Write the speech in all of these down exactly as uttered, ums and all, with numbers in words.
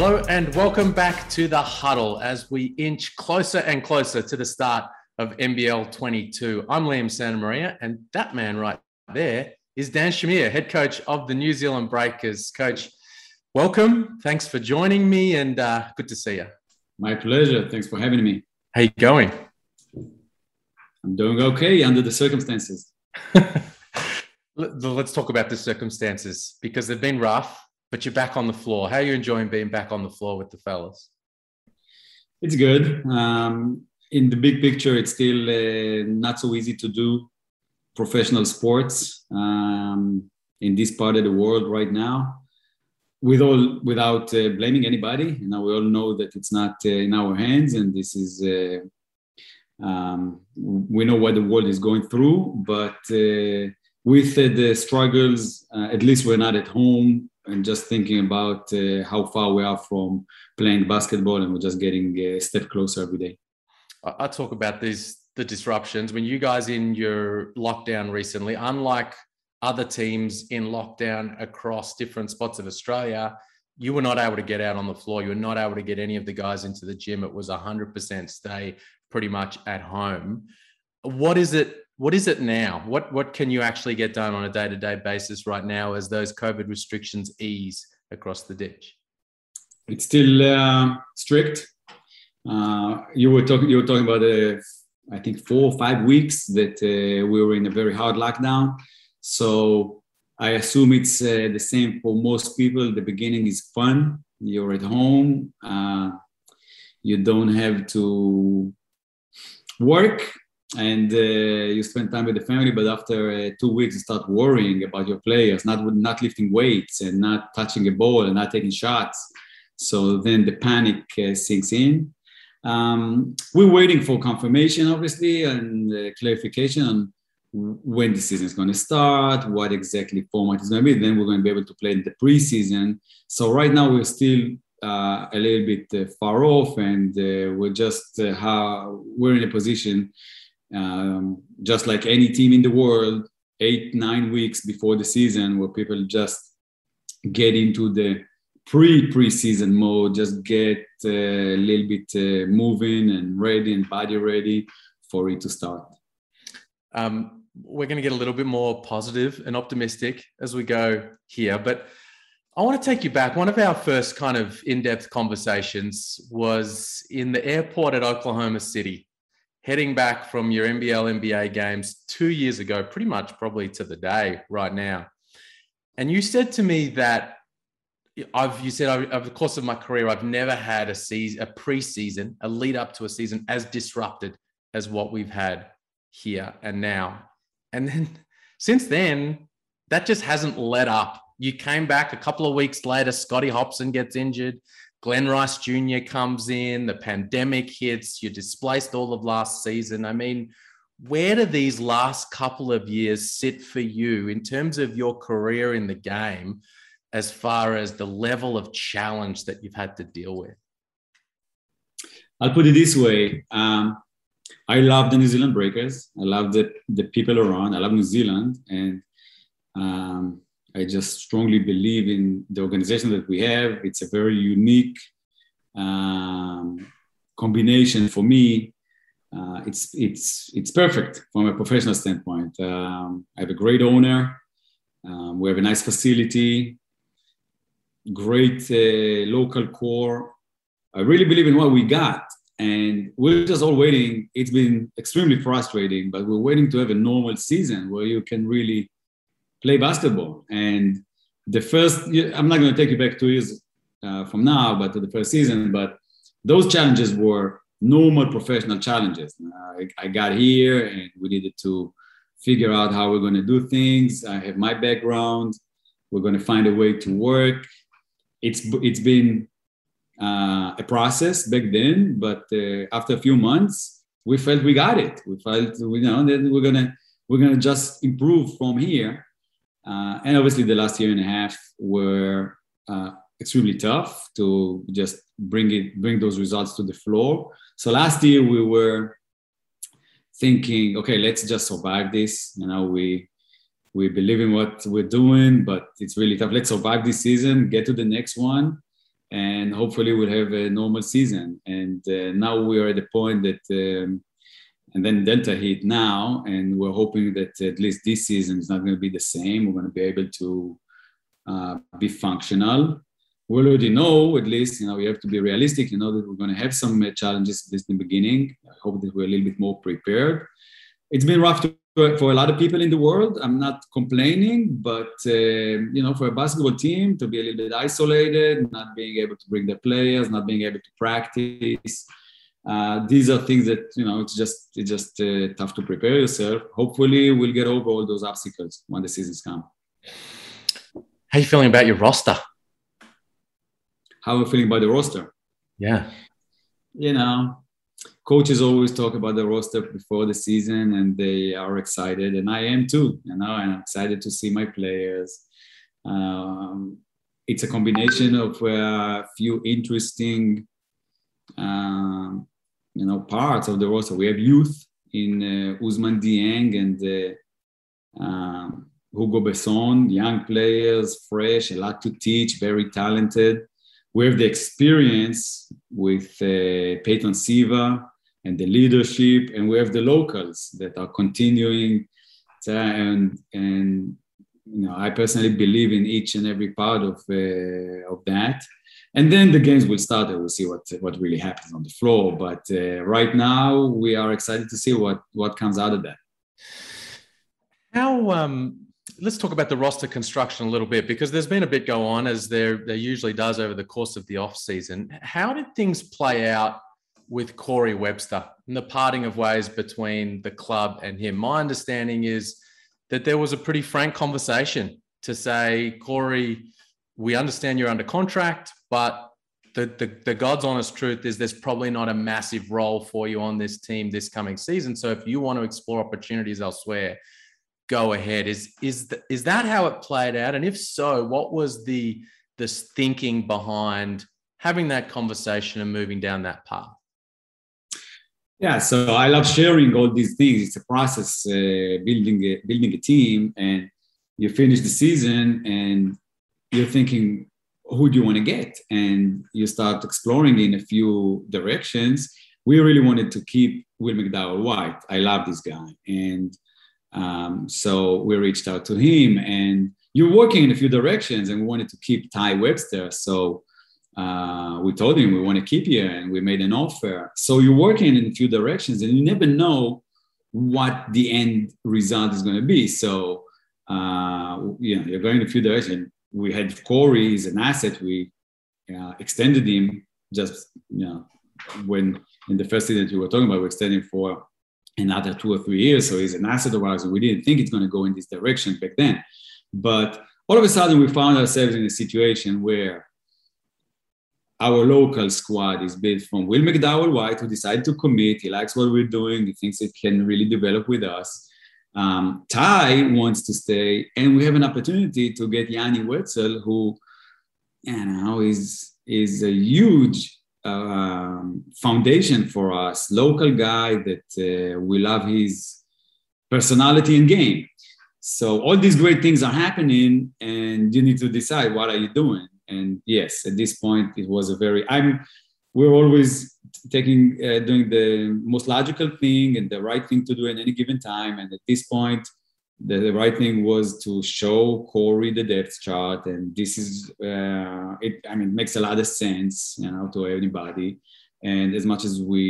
Hello and welcome back to The Huddle as we inch closer and closer to the start of N B L twenty-two. I'm Liam Santamaria, and that man right there is Dan Shamir, head coach of the New Zealand Breakers. Coach, welcome. Thanks for joining me, and uh, good to see you. My pleasure. Thanks for having me. How you going? I'm doing okay under the circumstances. Let's talk about the circumstances because they've been rough. But you're back on the floor. How are you enjoying being back on the floor with the fellas? It's good. Um, in the big picture, it's still uh, not so easy to do professional sports um, in this part of the world right now. With all, without uh, blaming anybody, you know, we all know that it's not uh, in our hands, and this is uh, um, we know what the world is going through. But uh, with uh, the struggles, uh, at least we're not at home. And just thinking about uh, how far we are from playing basketball, and we're just getting a step closer every day. I talk about these the disruptions. When you guys in your lockdown recently, unlike other teams in lockdown across different spots of Australia, you were not able to get out on the floor. You were not able to get any of the guys into the gym. It was one hundred percent stay pretty much at home. What is it? What is it now? What what can you actually get done on a day-to-day basis right now as those COVID restrictions ease across the ditch? It's still uh, strict. Uh, you were talking you were talking about uh, I think four or five weeks that uh, we were in a very hard lockdown. So I assume it's uh, the same for most people. The beginning is fun. You're at home. Uh, you don't have to work. And uh, you spend time with the family, but after uh, two weeks, you start worrying about your players, not not lifting weights and not touching a ball and not taking shots. So then the panic uh, sinks in. Um, we're waiting for confirmation, obviously, and uh, clarification on when the season is going to start, what exactly format is going to be. Then we're going to be able to play in the preseason. So right now, we're still Uh, a little bit uh, far off, and uh, we're just uh, how we're in a position, um, just like any team in the world, eight, nine weeks before the season, where people just get into the pre-preseason mode, just get uh, a little bit uh, moving and ready and body ready for it to start. Um, we're going to get a little bit more positive and optimistic as we go here, but I want to take you back. One of our first kind of in-depth conversations was in the airport at Oklahoma City, heading back from your N B L N B A games two years ago, pretty much probably to the day right now. And you said to me that I've, you said over the course of my career, I've never had a season, a preseason, a lead up to a season as disrupted as what we've had here and now. And then since then, that just hasn't let up. You came back a couple of weeks later, Scotty Hopson gets injured, Glenn Rice Junior comes in, the pandemic hits, you displaced all of last season. I mean, where do these last couple of years sit for you in terms of your career in the game as far as the level of challenge that you've had to deal with? I'll put it this way. Um, I love the New Zealand Breakers. I love the, the people around. I love New Zealand. And um, I just strongly believe in the organization that we have. It's a very unique um, combination for me. Uh, it's, it's, it's perfect from a professional standpoint. Um, I have a great owner. Um, we have a nice facility, great uh, local core. I really believe in what we got. And we're just all waiting. It's been extremely frustrating, but we're waiting to have a normal season where you can really play basketball. And the first, I'm not going to take you back two years uh, from now, but to the first season, but those challenges were normal professional challenges. Uh, I, I got here and we needed to figure out how we're going to do things. I have my background. We're going to find a way to work. It's, it's been uh, a process back then, but uh, after a few months, we felt we got it. We felt, you know, that we're going to, we're going to just improve from here. Uh, and obviously the last year and a half were uh, extremely tough to just bring it, bring those results to the floor. So last year we were thinking, okay, let's just survive this. You know, we, we believe in what we're doing, but it's really tough. Let's survive this season, get to the next one. and hopefully we'll have a normal season. And uh, now we are at the point that, um, and then Delta hit now, and we're hoping that at least this season is not going to be the same. We're going to be able to uh, be functional. We already know, at least, you know, we have to be realistic. You know that we're going to have some uh, challenges at least in the beginning. I hope that we're a little bit more prepared. It's been rough to, for a lot of people in the world. I'm not complaining, but, uh, you know, for a basketball team to be a little bit isolated, not being able to bring the players, not being able to practice. Uh, these are things that, you know, it's just it's just uh, tough to prepare yourself. Hopefully we'll get over all those obstacles when the seasons come. How are you feeling about your roster? How we're feeling about the roster. Yeah. You know, coaches always talk about the roster before the season and they are excited. And I am too, you know, and I'm excited to see my players. Um, it's a combination of a uh, few interesting, um, you know, parts of the roster. We have youth in uh, Ousmane Dieng and uh, um, Hugo Besson, young players, fresh, a lot to teach, very talented. We have the experience with uh, Peyton Siva and the leadership, and we have the locals that are continuing. To, and, and you know, I personally believe in each and every part of uh, of that. And then the games will start, and we'll see what what really happens on the floor. But uh, right now, we are excited to see what what comes out of that. How. Um... Let's talk about the roster construction a little bit, because there's been a bit go on, as there, there usually does over the course of the offseason. How did things play out with Corey Webster and the parting of ways between the club and him? My understanding is that there was a pretty frank conversation to say, Corey, we understand you're under contract, but the, the, the God's honest truth is there's probably not a massive role for you on this team this coming season. So if you want to explore opportunities elsewhere, go ahead. Is is the, is that how it played out? And if so, what was the the thinking behind having that conversation and moving down that path? Yeah, so I love sharing all these things. It's a process, uh, building a, building a team, and you finish the season, and you're thinking, who do you want to get? And you start exploring in a few directions. We really wanted to keep Will McDowell-White. I love this guy, and Um, so we reached out to him, and you're working in a few directions, and we wanted to keep Ty Webster. So uh, we told him we want to keep you, and we made an offer. So you're working in a few directions, and you never know what the end result is going to be. So, uh, you know, you're going in a few directions. We had Corey as an asset. We uh, extended him just, you know, when in the first season you were talking about, we extended him for another two or three years. So he's an asset of ours. We didn't think it's going to go in this direction back then. But all of a sudden we found ourselves in a situation where our local squad is built from Will McDowell-White, who decided to commit. He likes what we're doing. He thinks it can really develop with us. Um, Ty wants to stay. And we have an opportunity to get Yanni Wetzel, who, you know, is, is a huge Um, foundation for us, local guy that uh, we love his personality and game. So all these great things are happening, and you need to decide what are you doing. And yes, at this point, it was a very, I'm, we're always taking, uh, doing the most logical thing and the right thing to do at any given time. And at this point, the, the right thing was to show Corey the depth chart, and this is uh, it. I mean, it makes a lot of sense, you know, to everybody. And as much as we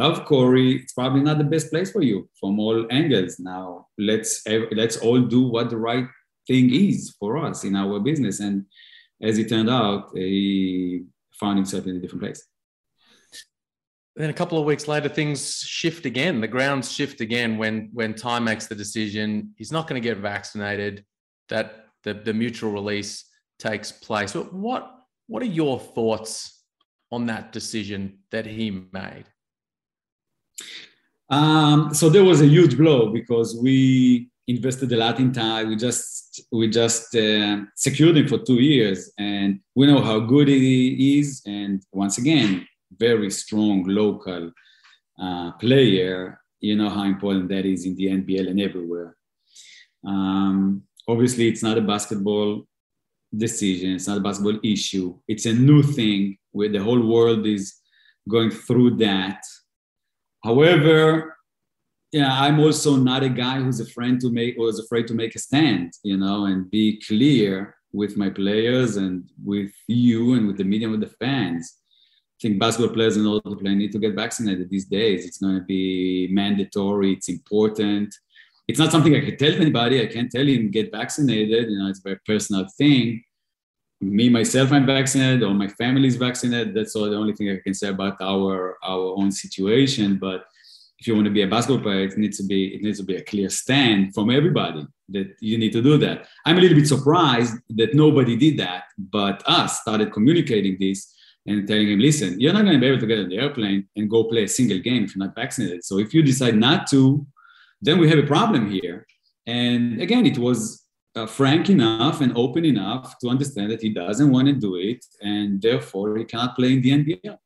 love Corey, it's probably not the best place for you from all angles. Now, let's let's all do what the right thing is for us in our business. And as it turned out, he found himself in a different place. Then a couple of weeks later, things shift again. The grounds shift again when when Ty makes the decision he's not going to get vaccinated, that the, the mutual release takes place. But what, what are your thoughts on that decision that he made? Um, so there was a huge blow, because we invested a lot in Ty. We just, we just uh, secured him for two years, and we know how good he is. And once again, very strong local uh, player. You know how important that is in the N B L and everywhere. Um, obviously, it's not a basketball decision. It's not a basketball issue. It's a new thing where the whole world is going through that. However, yeah, I'm also not a guy who's afraid to make or is afraid to make a stand, you know, and be clear with my players and with you and with the media and with the fans. I think basketball players in order to play need to get vaccinated these days. It's going to be mandatory. It's important. It's not something I can tell anybody. I can't tell him get vaccinated. You know, it's a very personal thing. Me, myself, I'm vaccinated, or my family is vaccinated. That's all the only thing I can say about our, our own situation. But if you want to be a basketball player, it needs to be, it needs to be a clear stand from everybody that you need to do that. I'm a little bit surprised that nobody did that, but us started communicating this and telling him, listen, you're not going to be able to get on the airplane and go play a single game if you're not vaccinated. So if you decide not to, then we have a problem here. And again, it was uh, frank enough and open enough to understand that he doesn't want to do it, and therefore he cannot play in the N B L.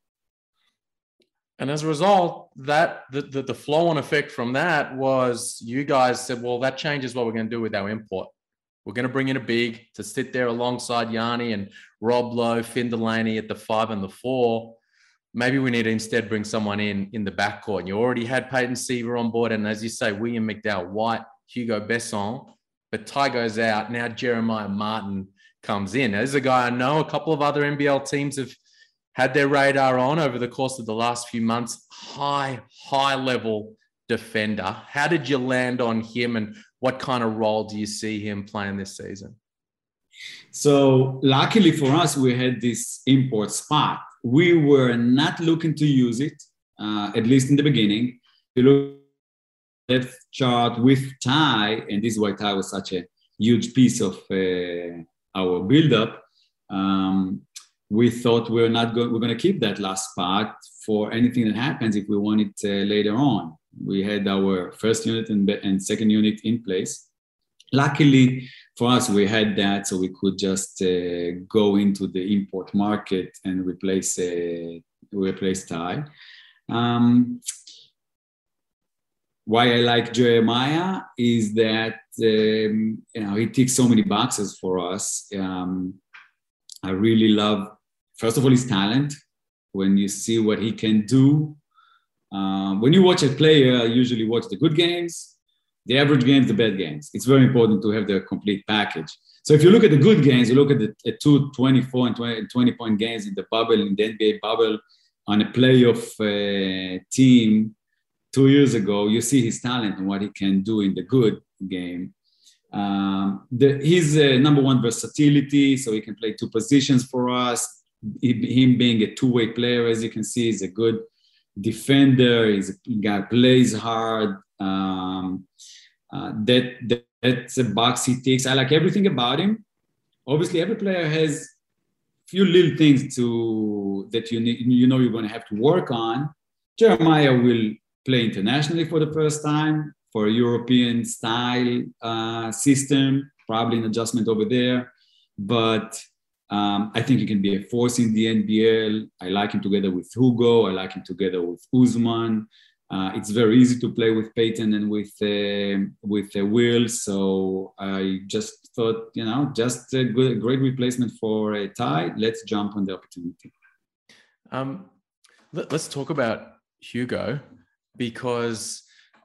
And as a result, that the, the, the flow-on effect from that was you guys said, well, that changes what we're going to do with our import. We're going to bring in a big to sit there alongside Yanni and Rob Lowe, Finn Delaney at the five and the four. Maybe we need to instead bring someone in in the backcourt. And you already had Peyton Siva on board. And as you say, William McDowell-White, Hugo Besson. But Ty goes out. Now Jeremiah Martin comes in. Now, this is a guy I know. A couple of other N B L teams have had their radar on over the course of the last few months. High, high-level defender. How did you land on him, and what kind of role do you see him playing this season? So luckily for us, we had this import spot. We were not looking to use it, uh, at least in the beginning. You look at that chart with Ty, and this is why Ty was such a huge piece of uh, our build-up. Um, we thought we we're not going. We're going to keep that last spot for anything that happens if we want it uh, later on. We had our first unit and, and second unit in place. Luckily for us, we had that, so we could just uh, go into the import market and replace uh, replace Ty. Um, why I like Jeremiah is that um, you know, he ticks so many boxes for us. Um, I really love, first of all, his talent. When you see what he can do, um, when you watch a player, I usually watch the good games, the average games, the bad games. It's very important to have the complete package. So if you look at the good games, you look at the at two twenty-four and twenty point games in the bubble, in the N B A bubble, on a playoff uh, team two years ago, you see his talent and what he can do in the good game. Um, the, his uh, number one versatility, so he can play two positions for us. He, him being a two-way player, as you can see, he's a good defender. He's a guy plays hard. Um, Uh, that, that that's a box he takes. I like everything about him. Obviously, every player has a few little things to that you need, you know, you're going to have to work on. Jeremiah will play internationally for the first time for a European style uh, system, probably an adjustment over there. But um, I think he can be a force in the N B L. I like him together with Hugo. I like him together with Ousmane. Uh, it's very easy to play with Peyton and with uh, with uh, Will, so I just thought, you know, just a good, a great replacement for uh, Ty. Let's jump on the opportunity. Um, let, let's talk about Hugo, because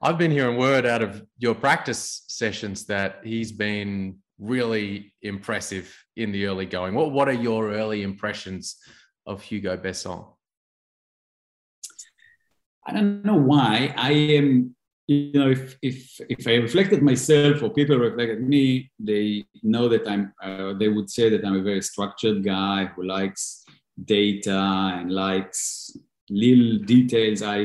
I've been hearing word out of your practice sessions that he's been really impressive in the early going. What what are your early impressions of Hugo Besson? I don't know why I am, you know, if if if I reflected myself or people reflected me, they know that I'm, uh, they would say that I'm a very structured guy who likes data and likes little details. I,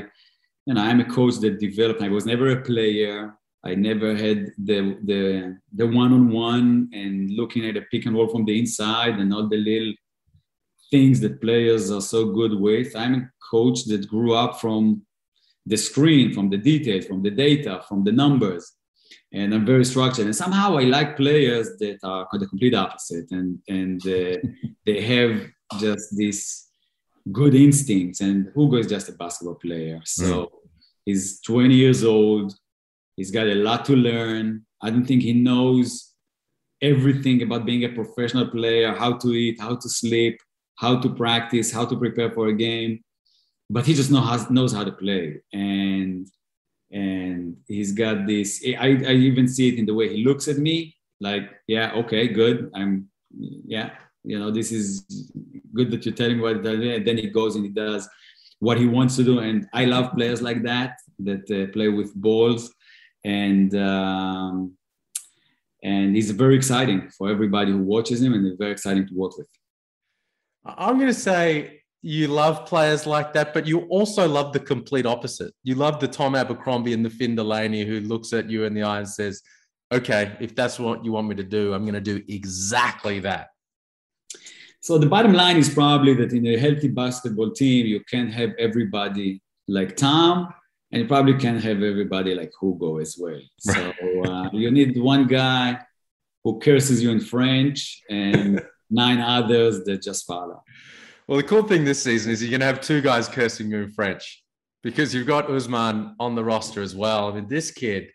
you know, I'm a coach that developed, I was never a player. I never had the, the, the one-on-one and looking at a pick and roll from the inside and all the little things that players are so good with. I'm a coach that grew up from the screen, from the details, from the data, from the numbers. And I'm very structured. And somehow I like players that are the complete opposite. And, and uh, they have just these good instincts. And Hugo is just a basketball player. So mm. he's twenty years old. He's got a lot to learn. I don't think he knows everything about being a professional player, how to eat, how to sleep, how to practice, how to prepare for a game. But he just knows how to play. And and he's got this, I, I even see it in the way he looks at me, like, yeah, okay, good. I'm, yeah, you know, this is good that you're telling me what to do. And then he goes and he does what he wants to do. And I love players like that, that uh, play with balls. And um, and he's very exciting for everybody who watches him, and it's very exciting to work with. I'm going to say you love players like that, but you also love the complete opposite. You love the Tom Abercrombie and the Finn Delaney who looks at you in the eye and says, okay, if that's what you want me to do, I'm going to do exactly that. So the bottom line is probably that in a healthy basketball team, you can't have everybody like Tom, and you probably can't have everybody like Hugo as well. So uh, you need one guy who curses you in French and nine others that just follow. Well, the cool thing this season is you're going to have two guys cursing you in French because you've got Ousmane on the roster as well. I mean, this kid,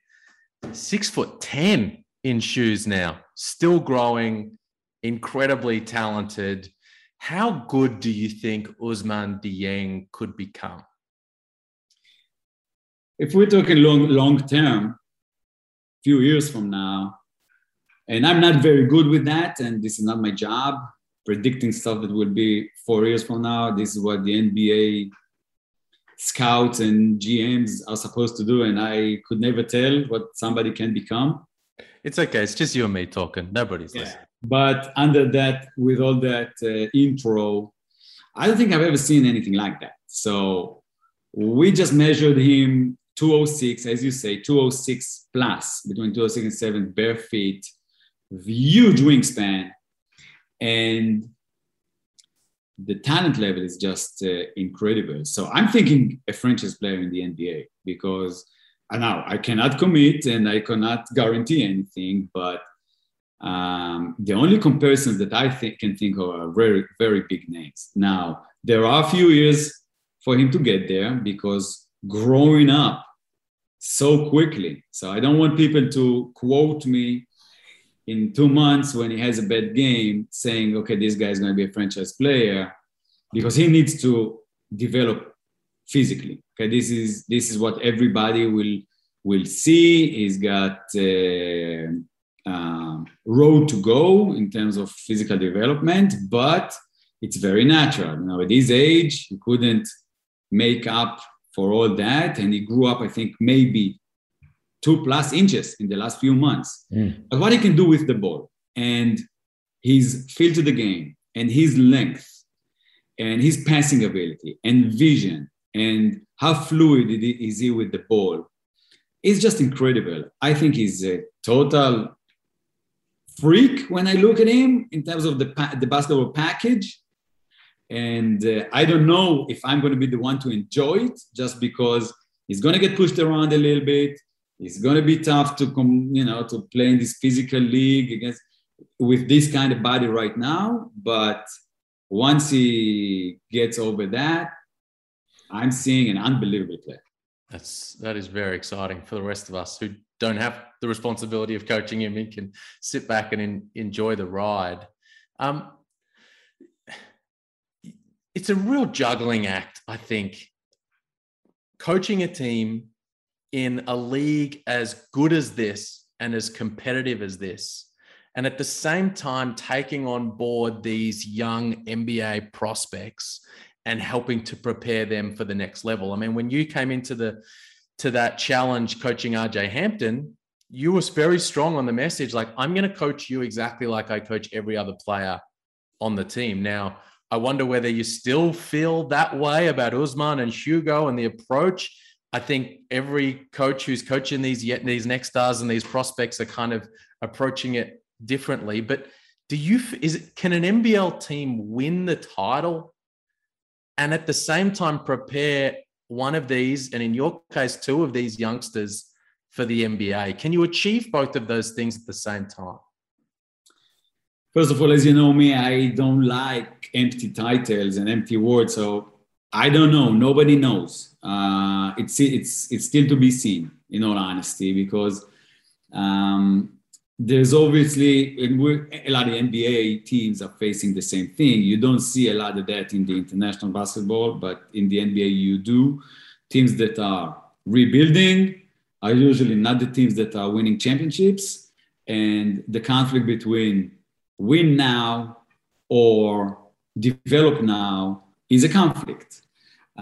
six foot ten in shoes now, still growing, incredibly talented. How good do you think Ousmane Dieng could become? If we're talking long, long term, few years from now, and I'm not very good with that, and this is not my job, predicting stuff that will be four years from now. This is what the N B A scouts and G Ms are supposed to do, and I could never tell what somebody can become. It's okay. It's just you and me talking. Nobody's yeah. listening. But under that, with all that uh, intro, I don't think I've ever seen anything like that. So we just measured him two oh six, as you say, two oh six plus, between two oh six and seven, bare feet, huge wingspan. And the talent level is just uh, incredible. So I'm thinking a franchise player in the N B A because uh, now I cannot commit and I cannot guarantee anything. But um, the only comparisons that I think can think of are very, very big names. Now, there are a few years for him to get there because growing up so quickly. So I don't want people to quote me in two months when he has a bad game saying, okay, this guy is going to be a franchise player because he needs to develop physically. Okay, this is this is what everybody will, will see. He's got a uh, um, road to go in terms of physical development, but it's very natural. Now, at his age, he couldn't make up for all that. And he grew up, I think, maybe two plus inches in the last few months. Mm. But what he can do with the ball and his feel to the game and his length and his passing ability and vision and how fluid is he with the ball is just incredible. I think he's a total freak when I look at him in terms of the, pa- the basketball package. And uh, I don't know if I'm going to be the one to enjoy it just because he's going to get pushed around a little bit. It's going to be tough to come, you know, to play in this physical league against with this kind of body right now. But once he gets over that, I'm seeing an unbelievable player. That's that is very exciting for the rest of us who don't have the responsibility of coaching him and can sit back and in, enjoy the ride. Um, it's a real juggling act, I think, coaching a team in a league as good as this and as competitive as this, and at the same time taking on board these young N B A prospects and helping to prepare them for the next level. I mean, when you came into the to that challenge coaching R J Hampton, you were very strong on the message, like, I'm going to coach you exactly like I coach every other player on the team. Now, I wonder whether you still feel that way about Ousmane and Hugo and the approach. I think every coach who's coaching these yet these next stars and these prospects are kind of approaching it differently. But do you is it, can an N B L team win the title and at the same time prepare one of these, and in your case, two of these youngsters for the N B A? Can you achieve both of those things at the same time? First of all, as you know me, I don't like empty titles and empty words. So I don't know. Nobody knows. Uh, it's it's it's still to be seen, in all honesty, because um, there's obviously, and we're, a lot of N B A teams are facing the same thing. You don't see a lot of that in the international basketball, but in the N B A you do. Teams that are rebuilding are usually not the teams that are winning championships. And the conflict between win now or develop now is a conflict.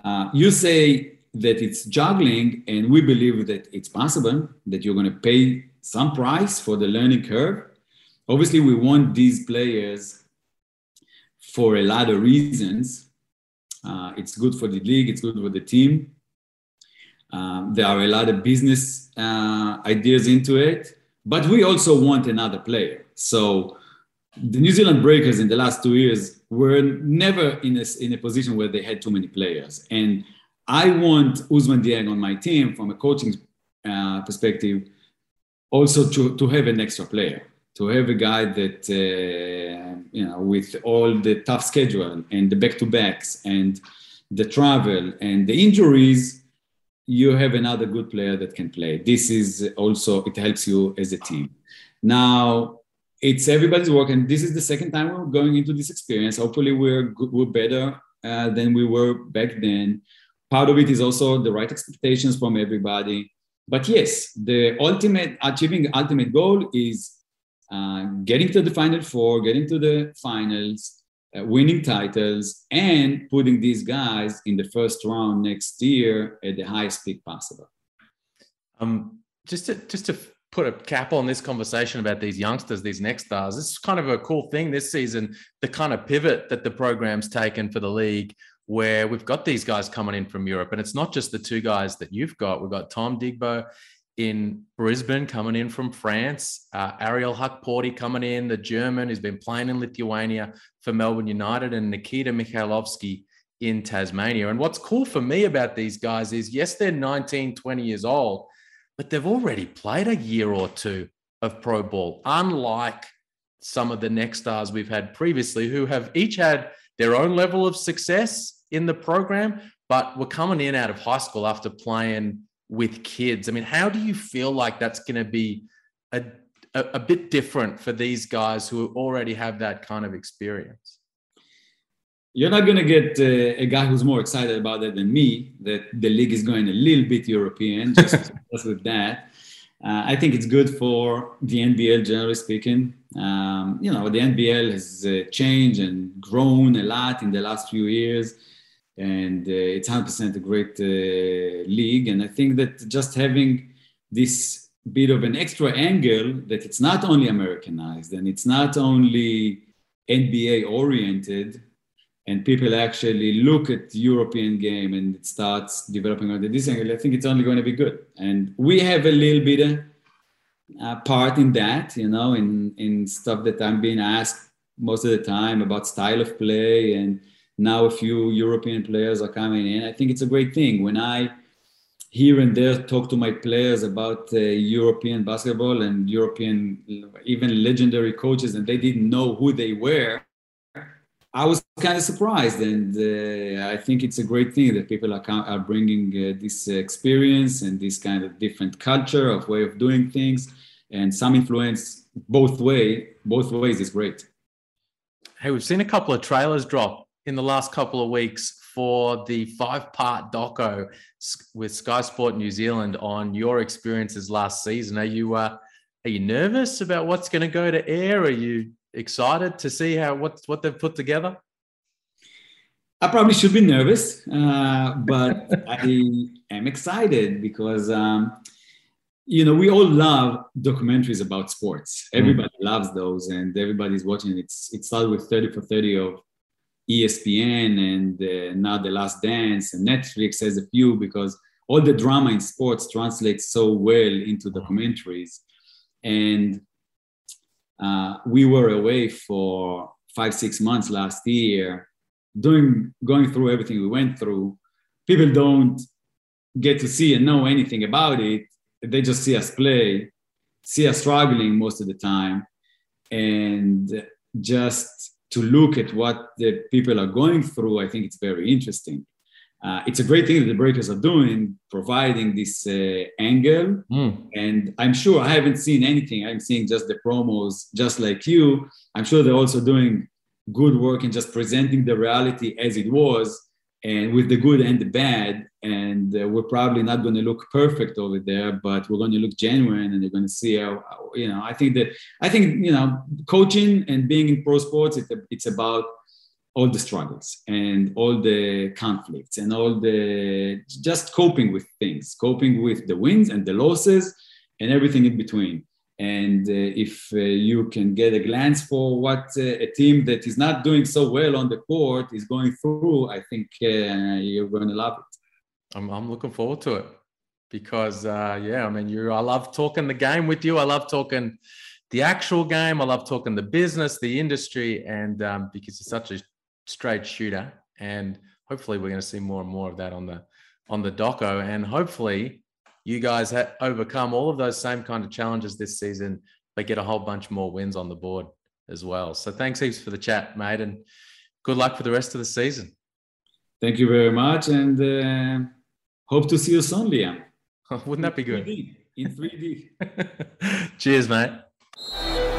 Uh, you say that it's juggling, and we believe that it's possible that you're going to pay some price for the learning curve. Obviously, we want these players for a lot of reasons. Uh, it's good for the league. It's good for the team. Um, there are a lot of business uh, ideas into it, but we also want another player. So the New Zealand Breakers in the last two years were never in a, in a position where they had too many players. And I want Ousmane Dieng on my team from a coaching uh, perspective, also to, to have an extra player, to have a guy that, uh, you know, with all the tough schedule and the back-to-backs and the travel and the injuries, you have another good player that can play. This is also, it helps you as a team. Now, it's everybody's work, and this is the second time we're going into this experience. Hopefully we're good, we're better uh, than we were back then. Part of it is also the right expectations from everybody. But yes, the ultimate, achieving the ultimate goal is uh, getting to the Final Four, getting to the finals, uh, winning titles, and putting these guys in the first round next year at the highest peak possible. Um, just to, just to put a cap on this conversation about these youngsters, these next stars, this is kind of a cool thing this season, the kind of pivot that the program's taken for the league, where we've got these guys coming in from Europe. And it's not just the two guys that you've got. We've got Tom Digbo in Brisbane coming in from France, uh, Ariel Huckporty coming in, the German who's been playing in Lithuania for Melbourne United, and Nikita Mikhailovsky in Tasmania. And what's cool for me about these guys is, yes, they're nineteen, twenty years old, but they've already played a year or two of pro ball, unlike some of the next stars we've had previously, who have each had their own level of success in the program, but we're coming in out of high school after playing with kids. I mean, how do you feel like that's going to be a, a, a bit different for these guys who already have that kind of experience? You're not going to get uh, a guy who's more excited about it than me, that the league is going a little bit European, just, just with that. Uh, I think it's good for the N B L, generally speaking. Um, you know, the N B L has uh, changed and grown a lot in the last few years. And uh, it's one hundred percent a great uh, league. And I think that just having this bit of an extra angle, that it's not only Americanized and it's not only N B A oriented, and people actually look at the European game and it starts developing under this angle, I think it's only going to be good. And we have a little bit of uh, part in that, you know, in, in stuff that I'm being asked most of the time about style of play. And now a few European players are coming in. I think it's a great thing. When I here and there talk to my players about uh, European basketball and European, even legendary coaches, and they didn't know who they were, I was kind of surprised, and uh, I think it's a great thing that people are, are bringing uh, this experience and this kind of different culture of way of doing things, and some influence both way, both ways is great. Hey, we've seen a couple of trailers drop in the last couple of weeks for the five-part doco with Sky Sport New Zealand on your experiences last season. Are you uh, are you nervous about what's going to go to air? Are you excited to see how what what they've put together? I probably should be nervous, uh, but I am excited because um, you know, we all love documentaries about sports. Everybody mm. loves those, and everybody's watching. It's it started with thirty for thirty of E S P N, and uh, now The Last Dance, and Netflix has a few, because all the drama in sports translates so well into documentaries. And Uh, we were away for five, six months last year, doing, going through everything we went through. People don't get to see and know anything about it. They just see us play, see us struggling most of the time. And just to look at what the people are going through, I think it's very interesting. Uh, it's a great thing that the Breakers are doing, providing this uh, angle. Mm. And I'm sure I haven't seen anything. I'm seeing just the promos, just like you. I'm sure they're also doing good work in just presenting the reality as it was, and with the good and the bad. And uh, we're probably not going to look perfect over there, but we're going to look genuine, and you're going to see how, how, you know, I think that, I think, you know, coaching and being in pro sports, it, it's about all the struggles and all the conflicts and all the just coping with things, coping with the wins and the losses and everything in between. And uh, if uh, you can get a glance for what uh, a team that is not doing so well on the court is going through, I think uh, you're going to love it. I'm, I'm looking forward to it because, uh, yeah, I mean, you. I love talking the game with you. I love talking the actual game. I love talking the business, the industry, and um, because you're such a straight shooter, and hopefully we're going to see more and more of that on the on the doco, and hopefully you guys have overcome all of those same kind of challenges this season, but get a whole bunch more wins on the board as well. So thanks heaps for the chat, mate, and good luck for the rest of the season. Thank you very much, and uh, hope to see you soon, Liam. Wouldn't that be good? In three D. In three D. Cheers, mate.